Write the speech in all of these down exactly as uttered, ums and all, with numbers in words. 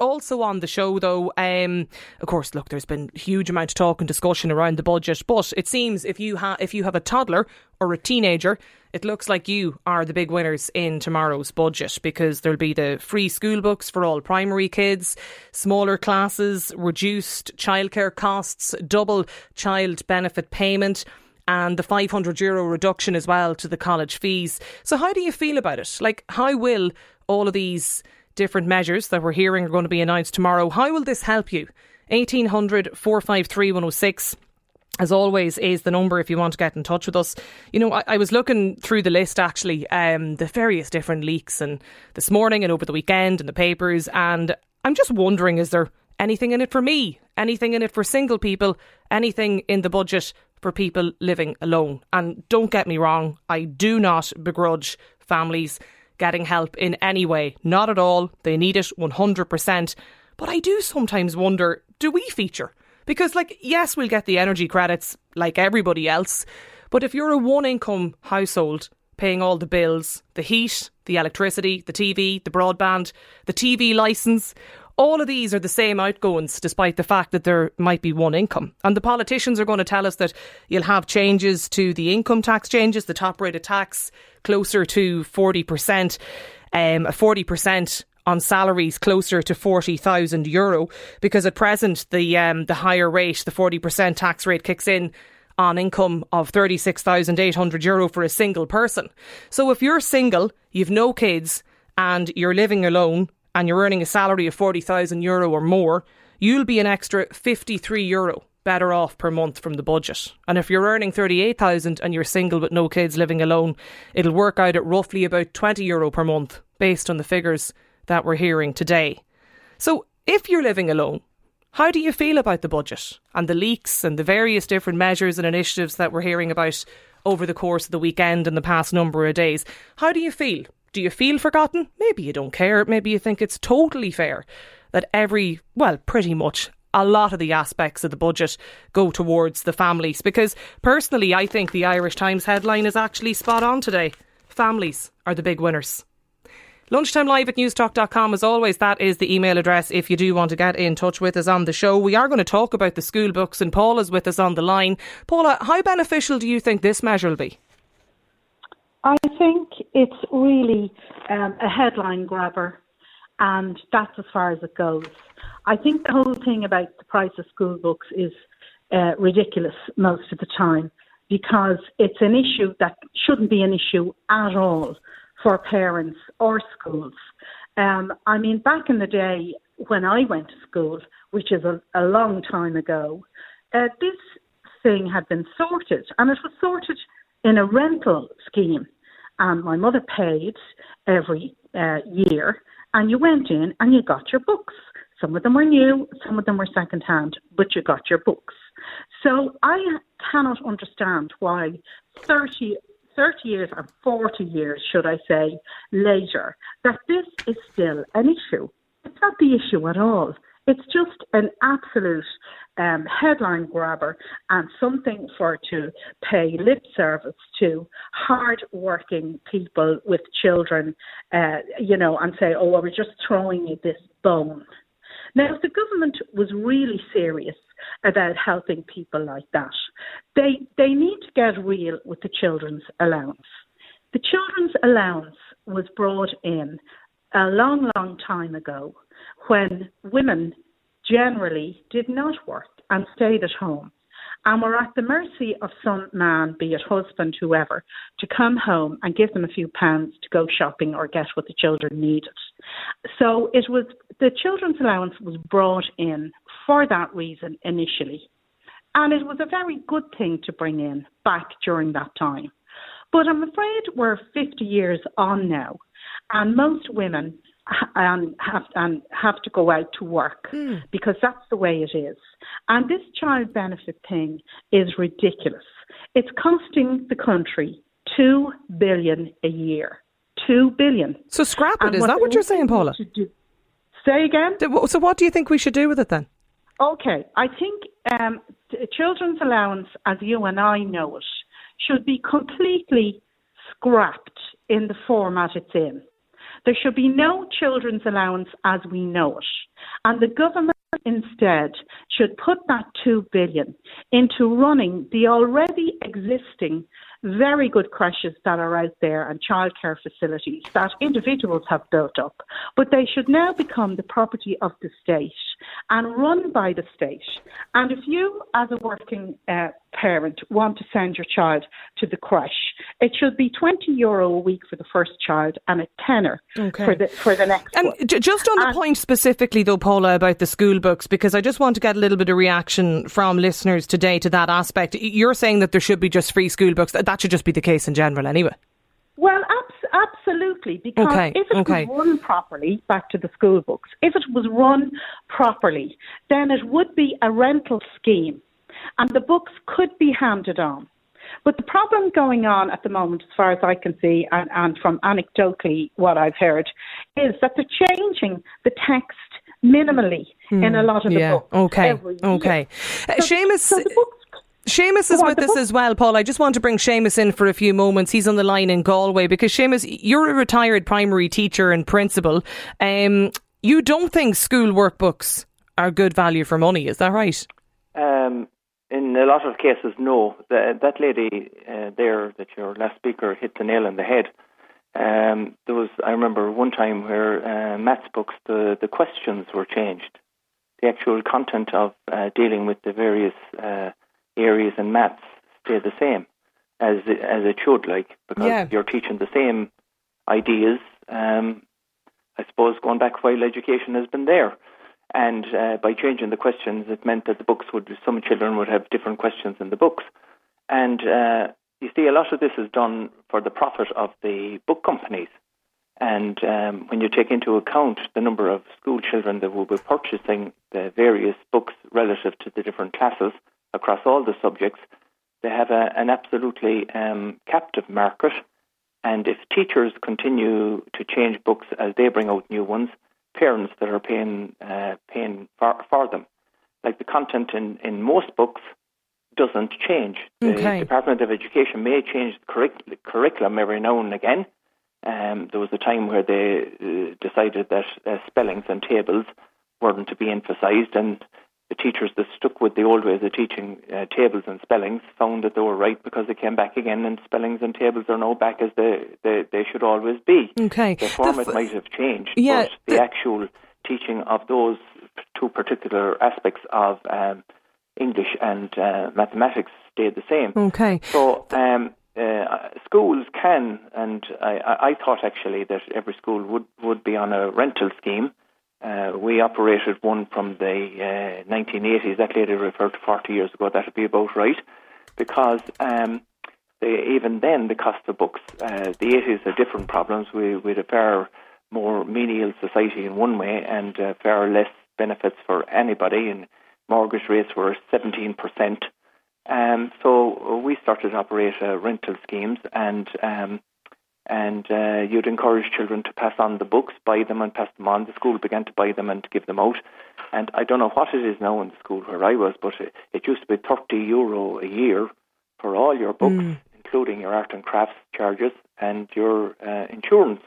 Also on the show, though, um, of course, look, there's been a huge amount of talk and discussion around the budget, but it seems if you ha- if you have a toddler or a teenager, it looks like you are the big winners in tomorrow's budget, because there'll be the free school books for all primary kids, smaller classes, reduced childcare costs, double child benefit payment, and the five hundred euro reduction as well to the college fees. So how do you feel about it? Like, how will all of these different measures that we're hearing are going to be announced tomorrow, how will this help you? eighteen hundred, four five three, one oh six, as always, is the number if you want to get in touch with us. You know, I, I was looking through the list, actually, um, the various different leaks, and this morning and over the weekend and the papers, and I'm just wondering, is there anything in it for me? Anything in it for single people? Anything in the budget for people living alone? And don't get me wrong, I do not begrudge families getting help in any way. Not at all. They need it one hundred percent. But I do sometimes wonder, do we feature? Because, like, yes, we'll get the energy credits like everybody else. But if you're a one-income household paying all the bills, the heat, the electricity, the T V, the broadband, the T V licence, all of these are the same outgoings, despite the fact that there might be one income. And the politicians are going to tell us that you'll have changes to the income tax changes, the top rate of tax closer to forty percent, um, forty percent on salaries closer to forty thousand euro, because at present the um, the higher rate, the forty percent tax rate, kicks in on income of thirty-six thousand eight hundred euro for a single person. So if you're single, you've no kids and you're living alone, and you're earning a salary of forty thousand euro or more, you'll be an extra fifty-three euro better off per month from the budget. And if you're earning thirty-eight thousand and you're single with no kids living alone, it'll work out at roughly about twenty euro per month based on the figures that we're hearing today. So if you're living alone, how do you feel about the budget and the leaks and the various different measures and initiatives that we're hearing about over the course of the weekend and the past number of days? How do you feel? Do you feel forgotten? Maybe you don't care. Maybe you think it's totally fair that every, well, pretty much a lot of the aspects of the budget go towards the families. Because personally, I think the Irish Times headline is actually spot on today. Families are the big winners. Lunchtime Live at Newstalk dot com. As always, that is the email address if you do want to get in touch with us on the show. We are going to talk about the school books, and Paula's with us on the line. Paula, how beneficial do you think this measure will be? I think it's really um, a headline grabber, and that's as far as it goes. I think the whole thing about the price of school books is uh, ridiculous most of the time, because it's an issue that shouldn't be an issue at all for parents or schools. Um, I mean, back in the day when I went to school, which is a, a long time ago, uh, this thing had been sorted, and it was sorted in a rental scheme. And my mother paid every uh, year, and you went in and you got your books. Some of them were new, some of them were secondhand, but you got your books. So I cannot understand why thirty, thirty years or forty years, should I say, later, that this is still an issue. It's not the issue at all. It's just an absolute um, headline grabber and something for to pay lip service to hard-working people with children, uh, you know, and say, oh, well, we're just throwing you this bone. Now, if the government was really serious about helping people like that, they they need to get real with the children's allowance. The children's allowance was brought in a long, long time ago, when women generally did not work and stayed at home and were at the mercy of some man, be it husband, whoever, to come home and give them a few pounds to go shopping or get what the children needed. So it was the children's allowance was brought in for that reason initially. And it was a very good thing to bring in back during that time. But I'm afraid we're fifty years on now, and most women and have, and have to go out to work mm. because that's the way it is. And this child benefit thing is ridiculous. It's costing the country two billion a year. two billion. So scrap it. And is that what you're saying, Paula? Do, say again? So what do you think we should do with it then? Okay, I think um, children's allowance, as you and I know it, should be completely scrapped in the format it's in. There should be no children's allowance as we know it. And the government instead should put that two billion dollars into running the already existing very good creches that are out there and childcare facilities that individuals have built up. But they should now become the property of the state and run by the state. And if you, as a working uh, parent, want to send your child to the creche, it should be twenty euro a week for the first child and a tenner okay. for the for the next and one. J- just on the and point specifically, though, Paula, about the school books, because I just want to get a little bit of reaction from listeners today to that aspect. You're saying that there should be just free school books. That should just be the case in general anyway. Well, abs- absolutely, because okay, if it okay. was run properly, back to the school books, if it was run properly, then it would be a rental scheme and the books could be handed on. But the problem going on at the moment, as far as I can see, and, and from anecdotally what I've heard, is that they're changing the text minimally mm, in a lot of the yeah, books. Okay, every okay. Year. Uh, so, Seamus... So the books Seamus is with us as well, Paul. I just want to bring Seamus in for a few moments. He's on the line in Galway because, Seamus, you're a retired primary teacher and principal. Um, you don't think school workbooks are good value for money, is that right? Um, in a lot of cases, no. The, that lady uh, there, that your last speaker, hit the nail on the head. Um, there was, I remember one time where uh, maths books, the, the questions were changed. The actual content of uh, dealing with the various uh areas and maths stay the same as it, as it should, like, because yeah. you're teaching the same ideas. Um, I suppose going back while education has been there, and uh, by changing the questions, it meant that the books would some children would have different questions in the books. And uh, you see, a lot of this is done for the profit of the book companies. And um, when you take into account the number of school children that will be purchasing the various books relative to the different classes across all the subjects, they have a, an absolutely um, captive market. And if teachers continue to change books as they bring out new ones, parents that are paying uh, paying for, for them. Like, the content in, in most books doesn't change. Okay. The Department of Education may change the, curric- the curriculum every now and again. Um, there was a time where they uh, decided that uh, spellings and tables weren't to be emphasised, and the teachers that stuck with the old ways of teaching uh, tables and spellings found that they were right, because they came back again and spellings and tables are now back as they, they, they should always be. Okay. The format the f- might have changed, yeah, but the, the actual teaching of those two particular aspects of um, English and uh, mathematics stayed the same. Okay. So um, uh, schools can, and I, I, I thought actually that every school would, would be on a rental scheme. Uh, we operated one from the uh, nineteen eighties. That lady referred to forty years ago. That would be about right, because um, they, even then the cost of books, uh, the eighties had different problems. We, we had a far more menial society in one way and uh, far less benefits for anybody, and mortgage rates were seventeen percent. Um, so we started to operate uh, rental schemes, and um And uh, you'd encourage children to pass on the books, buy them and pass them on. The school began to buy them and give them out. And I don't know what it is now in the school where I was, but it, it used to be thirty euro a year for all your books, mm. including your art and crafts charges and your uh, insurance.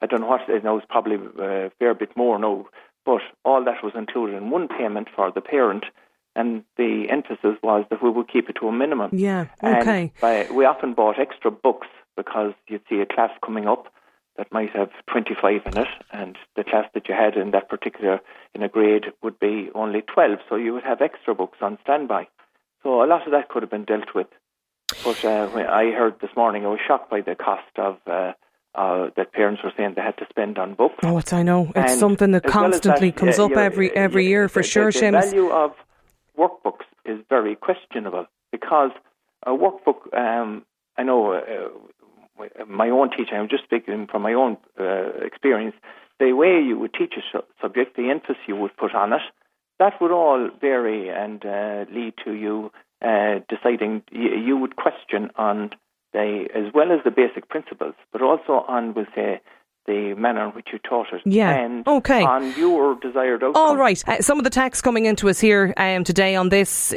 I don't know what it is now. It's probably a fair bit more now. But all that was included in one payment for the parent. And the emphasis was that we would keep it to a minimum. Yeah, okay. And by, we often bought extra books, because you'd see a class coming up that might have twenty-five in it, and the class that you had in that particular, in a grade, would be only twelve. So you would have extra books on standby. So a lot of that could have been dealt with. But uh, when I heard this morning, I was shocked by the cost of uh, uh, that parents were saying they had to spend on books. Oh, it's, I know. It's and something that constantly well that, comes uh, up every every yeah, year, for the, sure, Seamus. The, the value of workbooks is very questionable, because a workbook, um, I know... Uh, my own teaching, I'm just speaking from my own uh, experience, the way you would teach a su- subject, the emphasis you would put on it, that would all vary and uh, lead to you uh, deciding y- you would question on, the as well as the basic principles, but also on, we'll say, the manner in which you taught it. Yeah. And okay. on your desired outcome. All right. Uh, some of the text coming into us here um, today on this.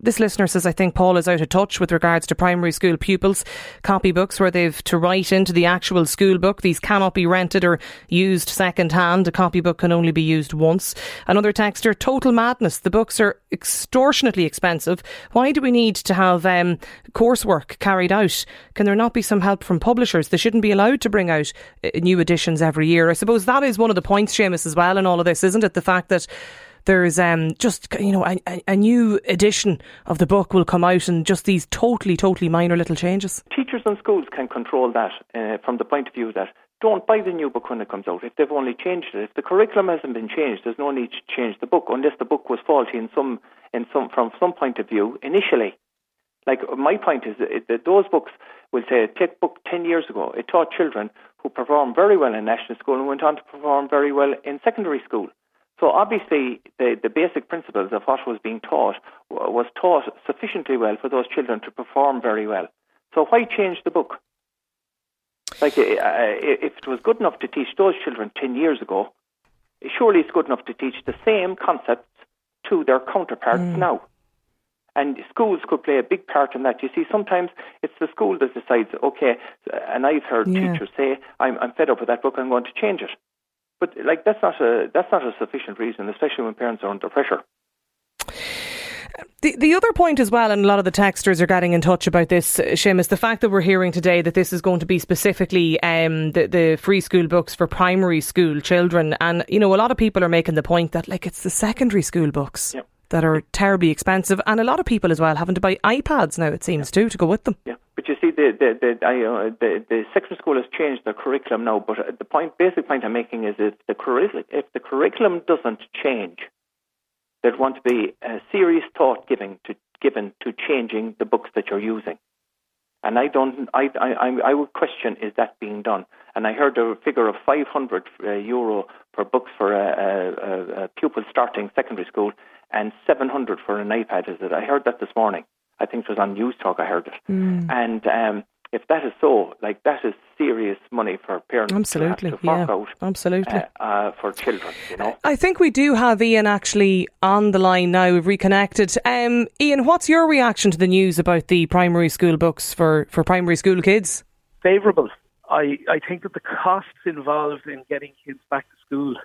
This listener says, I think Paul is out of touch with regards to primary school pupils. Copybooks where they've to write into the actual school book. These cannot be rented or used second hand. A copybook can only be used once. Another texter, total madness. The books are extortionately expensive. Why do we need to have um, coursework carried out? Can there not be some help from publishers? They shouldn't be allowed to bring out uh, new editions every year. I suppose that is one of the points, Seamus, as well in all of this, isn't it? The fact that there's um, just, you know, a, a new edition of the book will come out and just these totally, totally minor little changes. Teachers and schools can control that uh, from the point of view that don't buy the new book when it comes out. If they've only changed it, if the curriculum hasn't been changed, there's no need to change the book unless the book was faulty in some, in some, from some point of view initially. Like my point is that those books will say, take book ten years ago. It taught children who performed very well in national school and went on to perform very well in secondary school. So obviously the, the basic principles of what was being taught was taught sufficiently well for those children to perform very well. So why change the book? Like uh, if it was good enough to teach those children ten years ago, surely it's good enough to teach the same concepts to their counterparts mm. now. And schools could play a big part in that. You see, sometimes it's the school that decides, okay, and I've heard yeah. teachers say, I'm, I'm fed up with that book, I'm going to change it. But like that's not a that's not a sufficient reason, especially when parents are under pressure. The the other point as well, and a lot of the texters are getting in touch about this, Seamus, the fact that we're hearing today that this is going to be specifically um, the, the free school books for primary school children. And, you know, a lot of people are making the point that, like, it's the secondary school books yeah. that are terribly expensive. And a lot of people as well having to buy iPads now, it seems, yeah. too, to go with them. Yeah. But you see, the the the, I, uh, the the secondary school has changed their curriculum now. But the point, basic point I'm making is if the curriculum if the curriculum doesn't change, there'd want to be a serious thought giving to given to changing the books that you're using. And I don't, I I I would question, is that being done? And I heard a figure of five hundred uh, euro for books for a, a, a pupil starting secondary school, and seven hundred for an iPad. Is it? I heard that this morning. I think it was on News Talk I heard it. Mm. And um, if that is so, like, that is serious money for parents absolutely, to have to fork yeah, out absolutely. Uh, uh, for children, you know. I think we do have Ian actually on the line now. We've reconnected. Um, Ian, what's your reaction to the news about the primary school books for, for primary school kids? Favourable. I, I think that the costs involved in getting kids back to school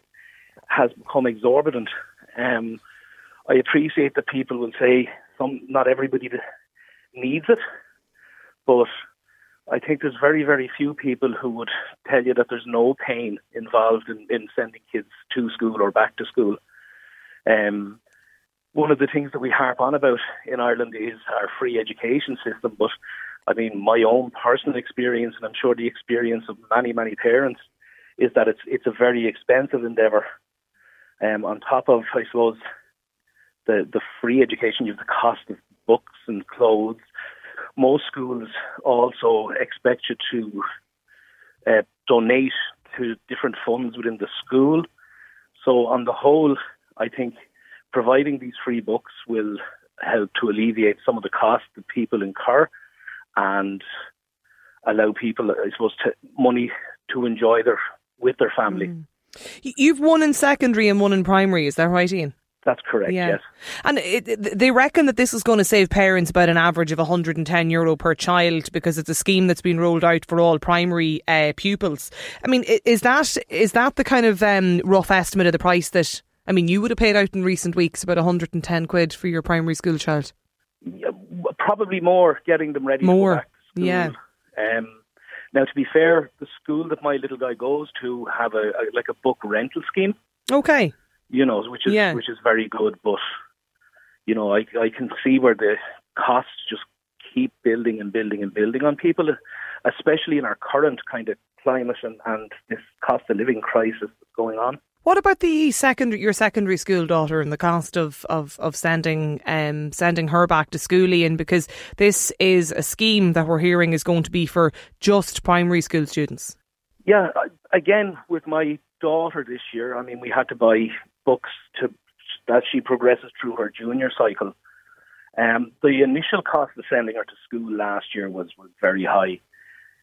has become exorbitant. Um, I appreciate that people will say Some, not everybody needs it, but I think there's very, very few people who would tell you that there's no pain involved in, in sending kids to school or back to school. Um, one of the things that we harp on about in Ireland is our free education system, but I mean, my own personal experience, and I'm sure the experience of many, many parents, is that it's it's a very expensive endeavour. Um, on top of, I suppose, The, the free education, you have the cost of books and clothes. Most schools also expect you to uh, donate to different funds within the school. So on the whole, I think providing these free books will help to alleviate some of the costs that people incur and allow people, I suppose, to, money to enjoy their with their family. Mm. You've one in secondary and one in primary, is that right, Ian? That's correct, yeah. yes. And it, they reckon that this is going to save parents about an average of one hundred ten euro per child because it's a scheme that's been rolled out for all primary uh, pupils. I mean, is that is that the kind of um, rough estimate of the price that, I mean, you would have paid out in recent weeks about one hundred ten quid for your primary school child? Yeah, probably more, getting them ready more. to go back to school. Yeah. Um, now, to be fair, the school that my little guy goes to have a, a like a book rental scheme. Okay. You know, which is yeah. which is very good, but you know, I I can see where the costs just keep building and building and building on people, especially in our current kind of climate and, and this cost of living crisis that's going on. What about the secondary your secondary school daughter and the cost of of of sending um sending her back to school, Ian? Because this is a scheme that we're hearing is going to be for just primary school students. Yeah, again, with my daughter this year, I mean, we had to buy books to that she progresses through her junior cycle. Um, the initial cost of sending her to school last year was, was very high.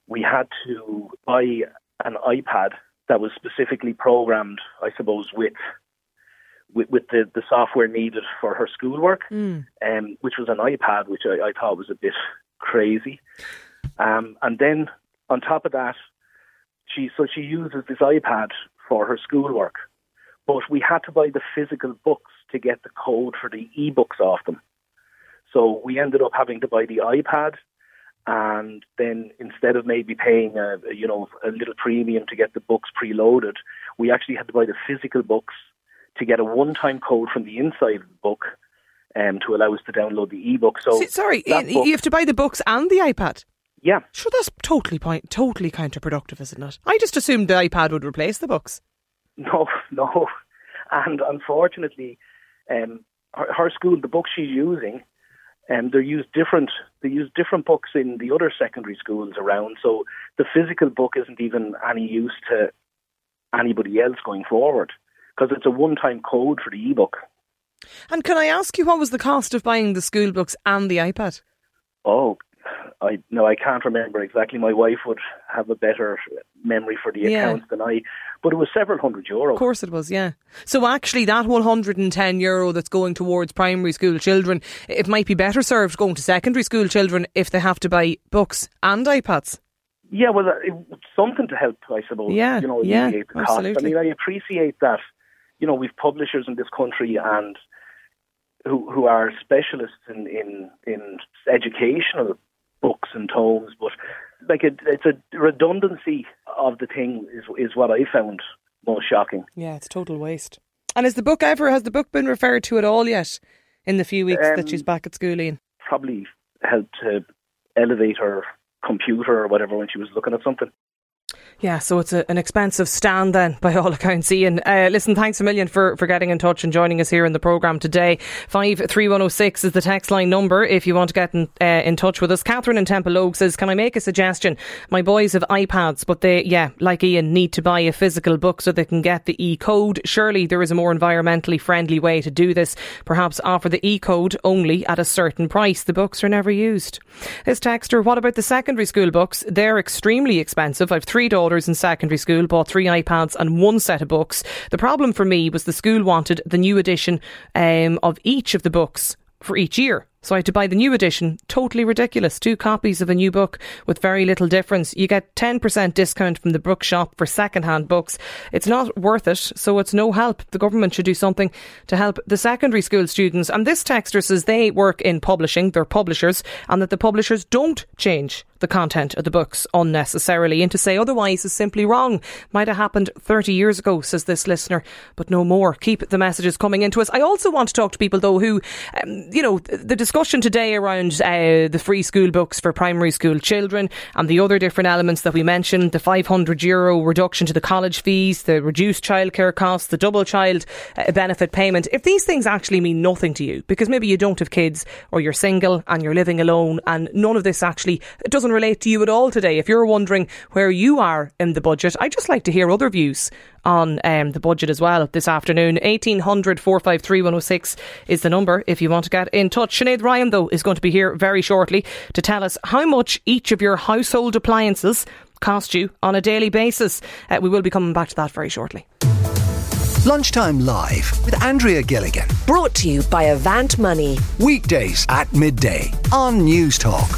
We had to buy an iPad that was specifically programmed, I suppose, with with, with the, the software needed for her schoolwork, mm. um, which was an iPad, which I, I thought was a bit crazy. Um, and then on top of that, she so she uses this iPad for her schoolwork, but we had to buy the physical books to get the code for the ebooks off them. So we ended up having to buy the iPad, and then instead of maybe paying a, you know, a little premium to get the books preloaded, we actually had to buy the physical books to get a one-time code from the inside of the book um, to allow us to download the ebook. So sorry, book, you have to buy the books and the iPad. Yeah, sure, that's totally point, totally counterproductive, isn't it? I just assumed the iPad would replace the books. No, no, and unfortunately, um, her, her school, the books she's using. And they use different. They use different books in the other secondary schools around. So the physical book isn't even any use to anybody else going forward because it's a one-time code for the e-book. And can I ask you, what was the cost of buying the school books and the iPad? Oh, I no, I can't remember exactly. My wife would have a better memory for the yeah. accounts than I. But it was several hundred euro. Of course it was, yeah. So actually that one hundred ten euro that's going towards primary school children, it might be better served going to secondary school children if they have to buy books and iPads. Yeah, well, it's something to help, I suppose. Yeah, you know, yeah, the cost. Absolutely. I mean, I appreciate that, you know, we've publishers in this country and who who are specialists in, in, in educational books and tomes, but like a, it's a redundancy of the thing is is what I found most shocking. Yeah, it's total waste. And is the book ever has the book been referred to at all yet in the few weeks um, that she's back at school, Ian? Probably helped to elevate her computer or whatever when she was looking at something. Yeah, so it's a, an expensive stand then, by all accounts, Ian. Uh, listen, thanks a million for, for getting in touch and joining us here in the programme today. five three one oh six is the text line number if you want to get in, uh, in touch with us. Catherine in Temple Oak says, can I make a suggestion? My boys have iPads, but they, yeah, like Ian, need to buy a physical book so they can get the e-code. Surely there is a more environmentally friendly way to do this. Perhaps offer the e-code only at a certain price. The books are never used. This texter, what about the secondary school books? They're extremely expensive. I've three daughters in secondary school, bought three iPads and one set of books. The problem for me was the school wanted the new edition um, of each of the books for each year. So I had to buy the new edition. Totally ridiculous. Two copies of a new book with very little difference. You get ten percent discount from the book shop for second-hand books. It's not worth it, so it's no help. The government should do something to help the secondary school students. And this texter says they work in publishing, they're publishers, and that the publishers don't change the content of the books unnecessarily. And to say otherwise is simply wrong. Might have happened thirty years ago, says this listener, but no more. Keep the messages coming into us. I also want to talk to people, though, who, um, you know, the discussion Discussion today around uh, the free school books for primary school children and the other different elements that we mentioned, the five hundred euro reduction to the college fees, the reduced childcare costs, the double child uh, benefit payment. If these things actually mean nothing to you, because maybe you don't have kids or you're single and you're living alone and none of this actually it doesn't relate to you at all today. If you're wondering where you are in the budget, I'd just like to hear other views on um, the budget as well this afternoon. eighteen hundred four five three one oh six is the number if you want to get in touch. Sinead Ryan, though, is going to be here very shortly to tell us how much each of your household appliances cost you on a daily basis. Uh, we will be coming back to that very shortly. Lunchtime Live with Andrea Gilligan. Brought to you by Avant Money. Weekdays at midday on News Talk.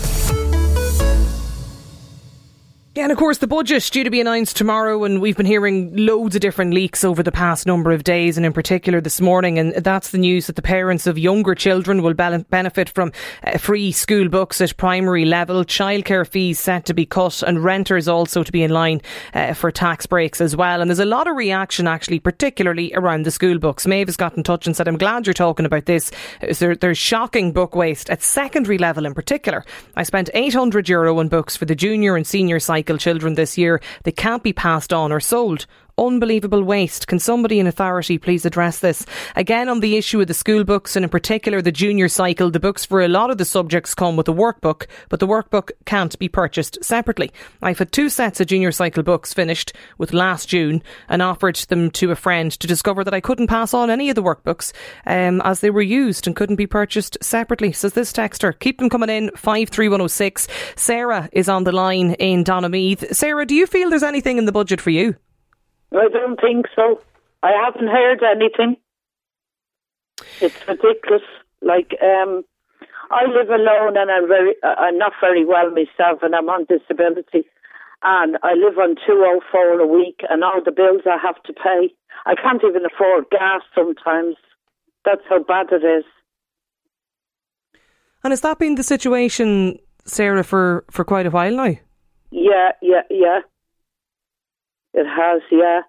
Yeah, and of course the budget's due to be announced tomorrow, and we've been hearing loads of different leaks over the past number of days, and in particular this morning, and that's the news that the parents of younger children will be- benefit from uh, free school books at primary level, childcare fees set to be cut, and renters also to be in line uh, for tax breaks as well. And there's a lot of reaction actually, particularly around the school books. Maeve has got in touch and said, I'm glad you're talking about this. There, there's shocking book waste at secondary level in particular. I spent eight hundred euro on books for the junior and senior cycle children this year. They can't be passed on or sold. Unbelievable waste. Can somebody in authority please address this? Again, on the issue of the school books and in particular the junior cycle, the books for a lot of the subjects come with a workbook, but the workbook can't be purchased separately. I've had two sets of junior cycle books finished with last June and offered them to a friend to discover that I couldn't pass on any of the workbooks um, as they were used and couldn't be purchased separately, says this texter. Keep them coming in. five three one oh six. Sarah is on the line in Donameath. Sarah, do you feel there's anything in the budget for you? I don't think so. I haven't heard anything. It's ridiculous. Like, um, I live alone, and I'm very, I'm not very well myself, and I'm on disability, and I live on two oh four a week, and all the bills I have to pay. I can't even afford gas sometimes. That's how bad it is. And has that been the situation, Sarah, for, for quite a while now? Yeah, yeah, yeah. It has, yeah.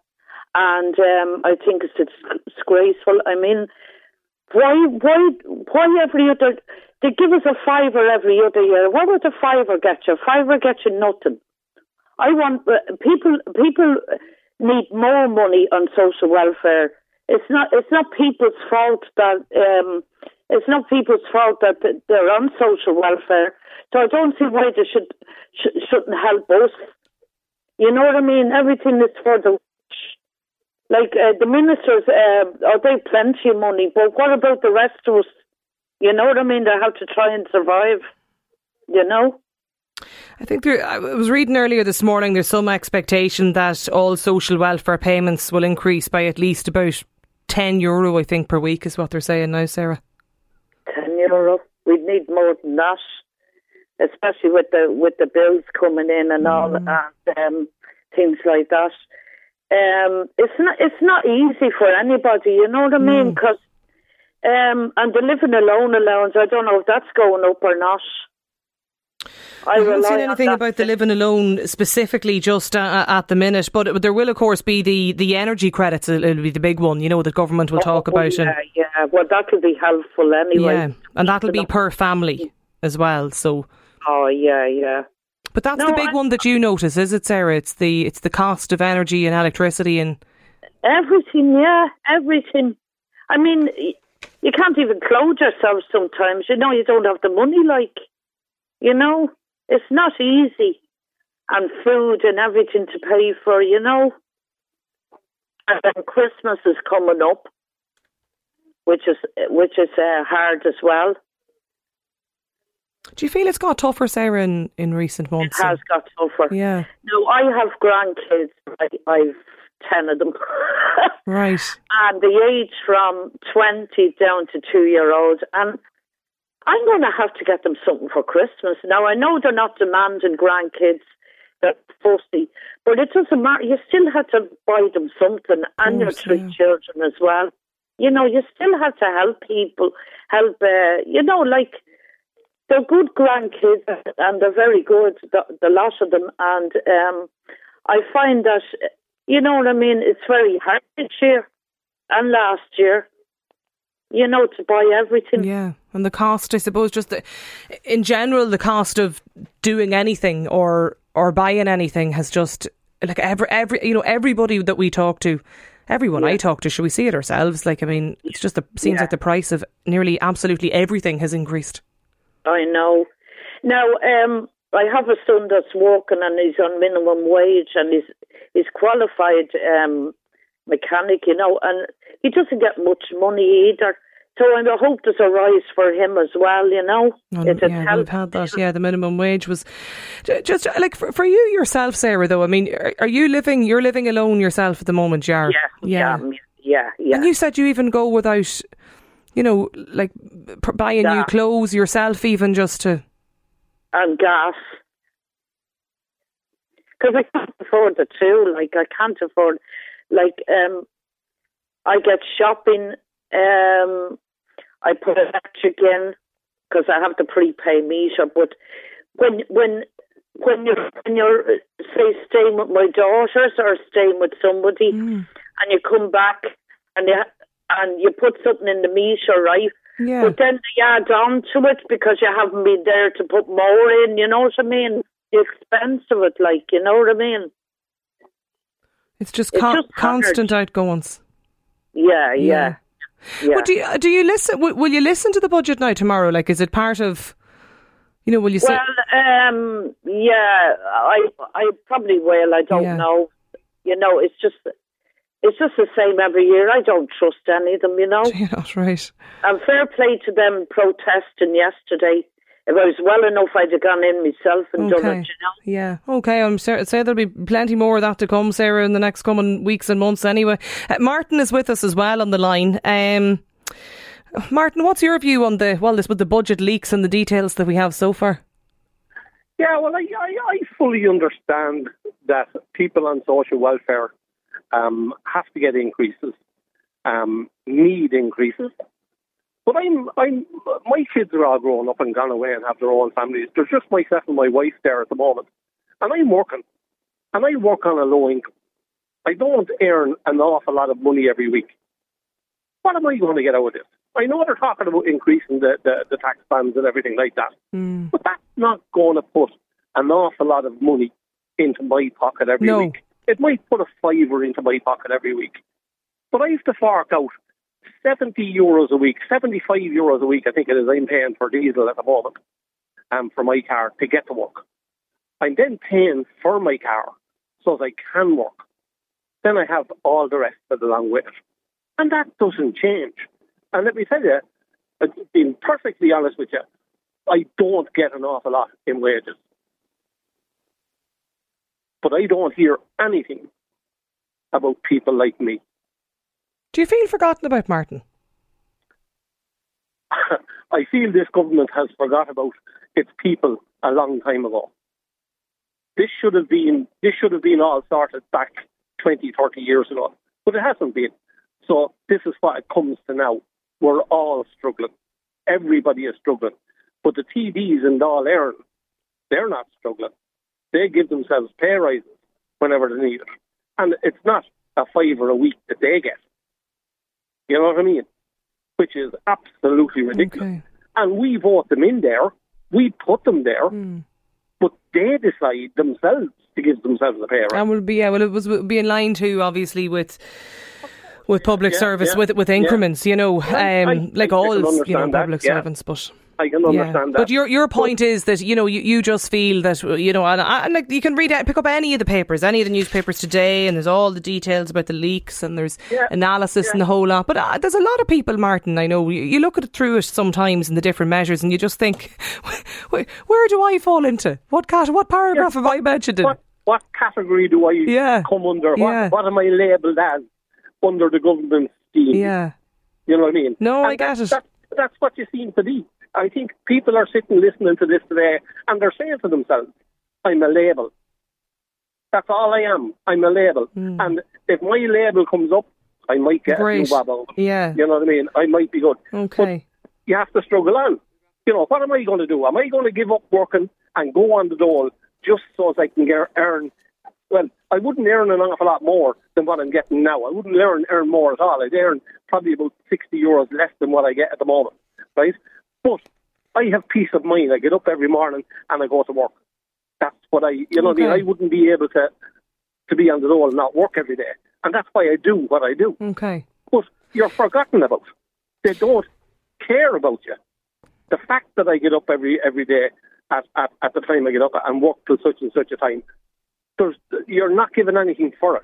And um, I think it's disgraceful. I mean, why, why, why every other... They give us a fiver every other year. What would a fiver get you? A fiver gets you nothing. I want... People people need more money on social welfare. It's not It's not people's fault that... Um, It's not people's fault that they're on social welfare. So I don't see why they should, sh- shouldn't help us. You know what I mean? Everything is for the rich. Like uh, the ministers, uh, oh, they have plenty of money, but what about the rest of us? You know what I mean? They have to try and survive, you know? I think there, I was reading earlier this morning, there's some expectation that all social welfare payments will increase by at least about ten euro, I think, per week is what they're saying now, Sarah. ten euro. We'd need more than that, especially with the with the bills coming in and all mm. and um, things like that. Um, it's not it's not easy for anybody, you know what I mean? Because mm. um, and the living alone allowance, I don't know if that's going up or not. I, I haven't seen anything about the living alone specifically just uh, at the minute, but there will of course be the, the energy credits. It'll be the big one, you know, the government will oh, talk about yeah, it. Yeah, well that'll be helpful anyway. Yeah, and that'll be per family as well. So. Oh yeah, yeah. But that's no, the big I, one that you notice, is it, Sarah? It's the it's the cost of energy and electricity and everything. Yeah, everything. I mean, you can't even clothe yourself sometimes. You know, you don't have the money, like. You know, it's not easy. And food and everything to pay for, you know. And then Christmas is coming up, which is which is uh, hard as well. Do you feel it's got tougher, Sarah, in, in recent months? It has got tougher. Yeah. No, I have grandkids. I, I've ten of them. Right. And the age from twenty down to two-year-olds. And I'm going to have to get them something for Christmas. Now, I know they're not demanding grandkids, they're fussy, but it doesn't matter. You still have to buy them something, and your three yeah. children as well. You know, you still have to help people, help, uh, you know, like, they're good grandkids, and they're very good, the, the lot of them, and um, I find that, you know what I mean, it's very hard this year and last year. You know, to buy everything. Yeah, and the cost, I suppose, just the, in general, the cost of doing anything or or buying anything has just, like, every, every you know, everybody that we talk to, everyone yeah. I talk to, should we see it ourselves? Like, I mean, it's just, the seems yeah. like the price of nearly absolutely everything has increased. I know. Now, um, I have a son that's working and he's on minimum wage and he's, he's qualified um mechanic, you know, and he doesn't get much money either. So I hope there's a rise for him as well, you know. And it yeah, we've had that. Yeah, the minimum wage was just like for, for you yourself, Sarah. Though I mean, are, are you living? You're living alone yourself at the moment, Jar. Yeah, yeah, yeah, yeah. And you said you even go without, you know, like buying yeah. new clothes yourself, even just to and gas. Because I can't afford the two. Like I can't afford. Like, um, I get shopping, um, I put electric in, because I have to prepay meter, but when, when, when you're, when you're, say, staying with my daughters or staying with somebody, mm. and you come back, and you, and you put something in the meter, right? Yeah. But then they add on to it, because you haven't been there to put more in, you know what I mean? The expense of it, like, you know what I mean? It's just, con- it's just constant outgoings. Yeah, yeah. yeah. Well, do you, do you listen? Will, will you listen to the budget now tomorrow? Like, is it part of? You know, will you? Well, sit- um, yeah, I, I probably will. I don't yeah. know. You know, it's just, it's just the same every year. I don't trust any of them. You know, you're not right. And fair play to them protesting yesterday. If I was well enough, I'd have gone in myself and okay. done it, you know. Yeah, okay. I'm sure say there'll be plenty more of that to come, Sarah, in the next coming weeks and months anyway. Uh, Martin is with us as well on the line. Um, Martin, what's your view on the, well, this with the budget leaks and the details that we have so far? Yeah, well, I, I, I fully understand that people on social welfare um, have to get increases, um, need increases. But I'm, I'm, my kids are all grown up and gone away and have their own families. There's just myself and my wife there at the moment. And I'm working. And I work on a low income. I don't earn an awful lot of money every week. What am I going to get out of this? I know they're talking about increasing the, the, the tax bands and everything like that. Mm. But that's not going to put an awful lot of money into my pocket every no. week. It might put a fiver into my pocket every week. But I have to fork out seventy euros a week, seventy-five euros a week, I think it is, I'm paying for diesel at the moment um, for my car to get to work. I'm then paying for my car so that I can work. Then I have all the rest of it along with it. And that doesn't change. And let me tell you, being perfectly honest with you, I don't get an awful lot in wages. But I don't hear anything about people like me. Do you feel forgotten about, Martin? I feel this government has forgot about its people a long time ago. This should have been this should have been all sorted back twenty, thirty years ago, but it hasn't been. So this is what it comes to now. We're all struggling. Everybody is struggling. But the T Ds in Dáil Éireann, they're not struggling. They give themselves pay rises whenever they need it. And it's not a fiver a week that they get. You know what I mean? Which is absolutely ridiculous. Okay. And we vote them in there. We put them there. Mm. But they decide themselves to give themselves a pay rise. And we'll be, yeah, well, it was we'll be in line too, obviously, with with public yeah, service, yeah, with with increments, yeah. you know, um, I, I, like I all you know, public that, servants, yeah. but... I can understand yeah. that. But your your point but, is that, you know, you, you just feel that, you know, and, and like you can read out, pick up any of the papers, any of the newspapers today, and there's all the details about the leaks and there's yeah, analysis yeah. and the whole lot. But uh, there's a lot of people, Martin, I know, you, you look at it through it sometimes in the different measures and you just think, where, where do I fall into? What cat, what paragraph yeah, have what, I mentioned in? What, what category do I yeah, come under? What, yeah. what am I labelled as under the government scheme? Yeah. You know what I mean? No, and I get that, it. That, that's what you seem to be. I think people are sitting listening to this today and they're saying to themselves, I'm a label. That's all I am. I'm a label. Mm. And if my label comes up, I might get Great. a few bob out. Yeah. You know what I mean? I might be good. Okay. But you have to struggle on. You know, what am I going to do? Am I going to give up working and go on the dole just so that I can get, earn... Well, I wouldn't earn an awful lot more than what I'm getting now. I wouldn't earn, earn more at all. I'd earn probably about sixty euros less than what I get at the moment. Right? But I have peace of mind. I get up every morning and I go to work. That's what I, you know, okay. what I mean? I wouldn't be able to to be on the road and not work every day. And that's why I do what I do. Okay. But you're forgotten about. They don't care about you. The fact that I get up every every day at, at, at the time I get up and work till such and such a time, there's you're not given anything for it.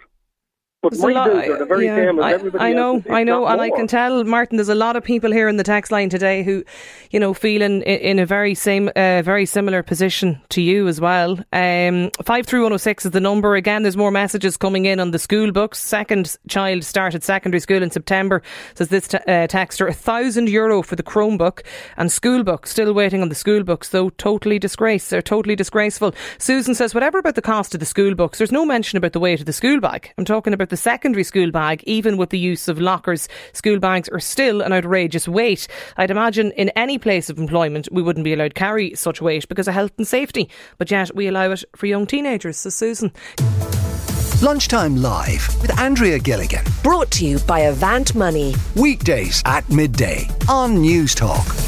But my lot, bills are the very yeah, same as everybody I, I know, else, I know, and more. I can tell, Martin, there's a lot of people here in the text line today who, you know, feel in, in a very same, uh, very similar position to you as well. Um, five through one oh six is the number. Again, there's more messages coming in on the school books. Second child started secondary school in September, says this t- uh, texter. A thousand euro for the Chromebook and school book. Still waiting on the school books, though. Totally disgrace. They're totally disgraceful. Susan says, whatever about the cost of the school books, there's no mention about the weight of the school bag. I'm talking about the The secondary school bag, even with the use of lockers, school bags are still an outrageous weight. I'd imagine in any place of employment we wouldn't be allowed to carry such weight because of health and safety, but yet we allow it for young teenagers. So Susan. Lunchtime Live with Andrea Gilligan, brought to you by Avant Money, weekdays at midday on News Talk.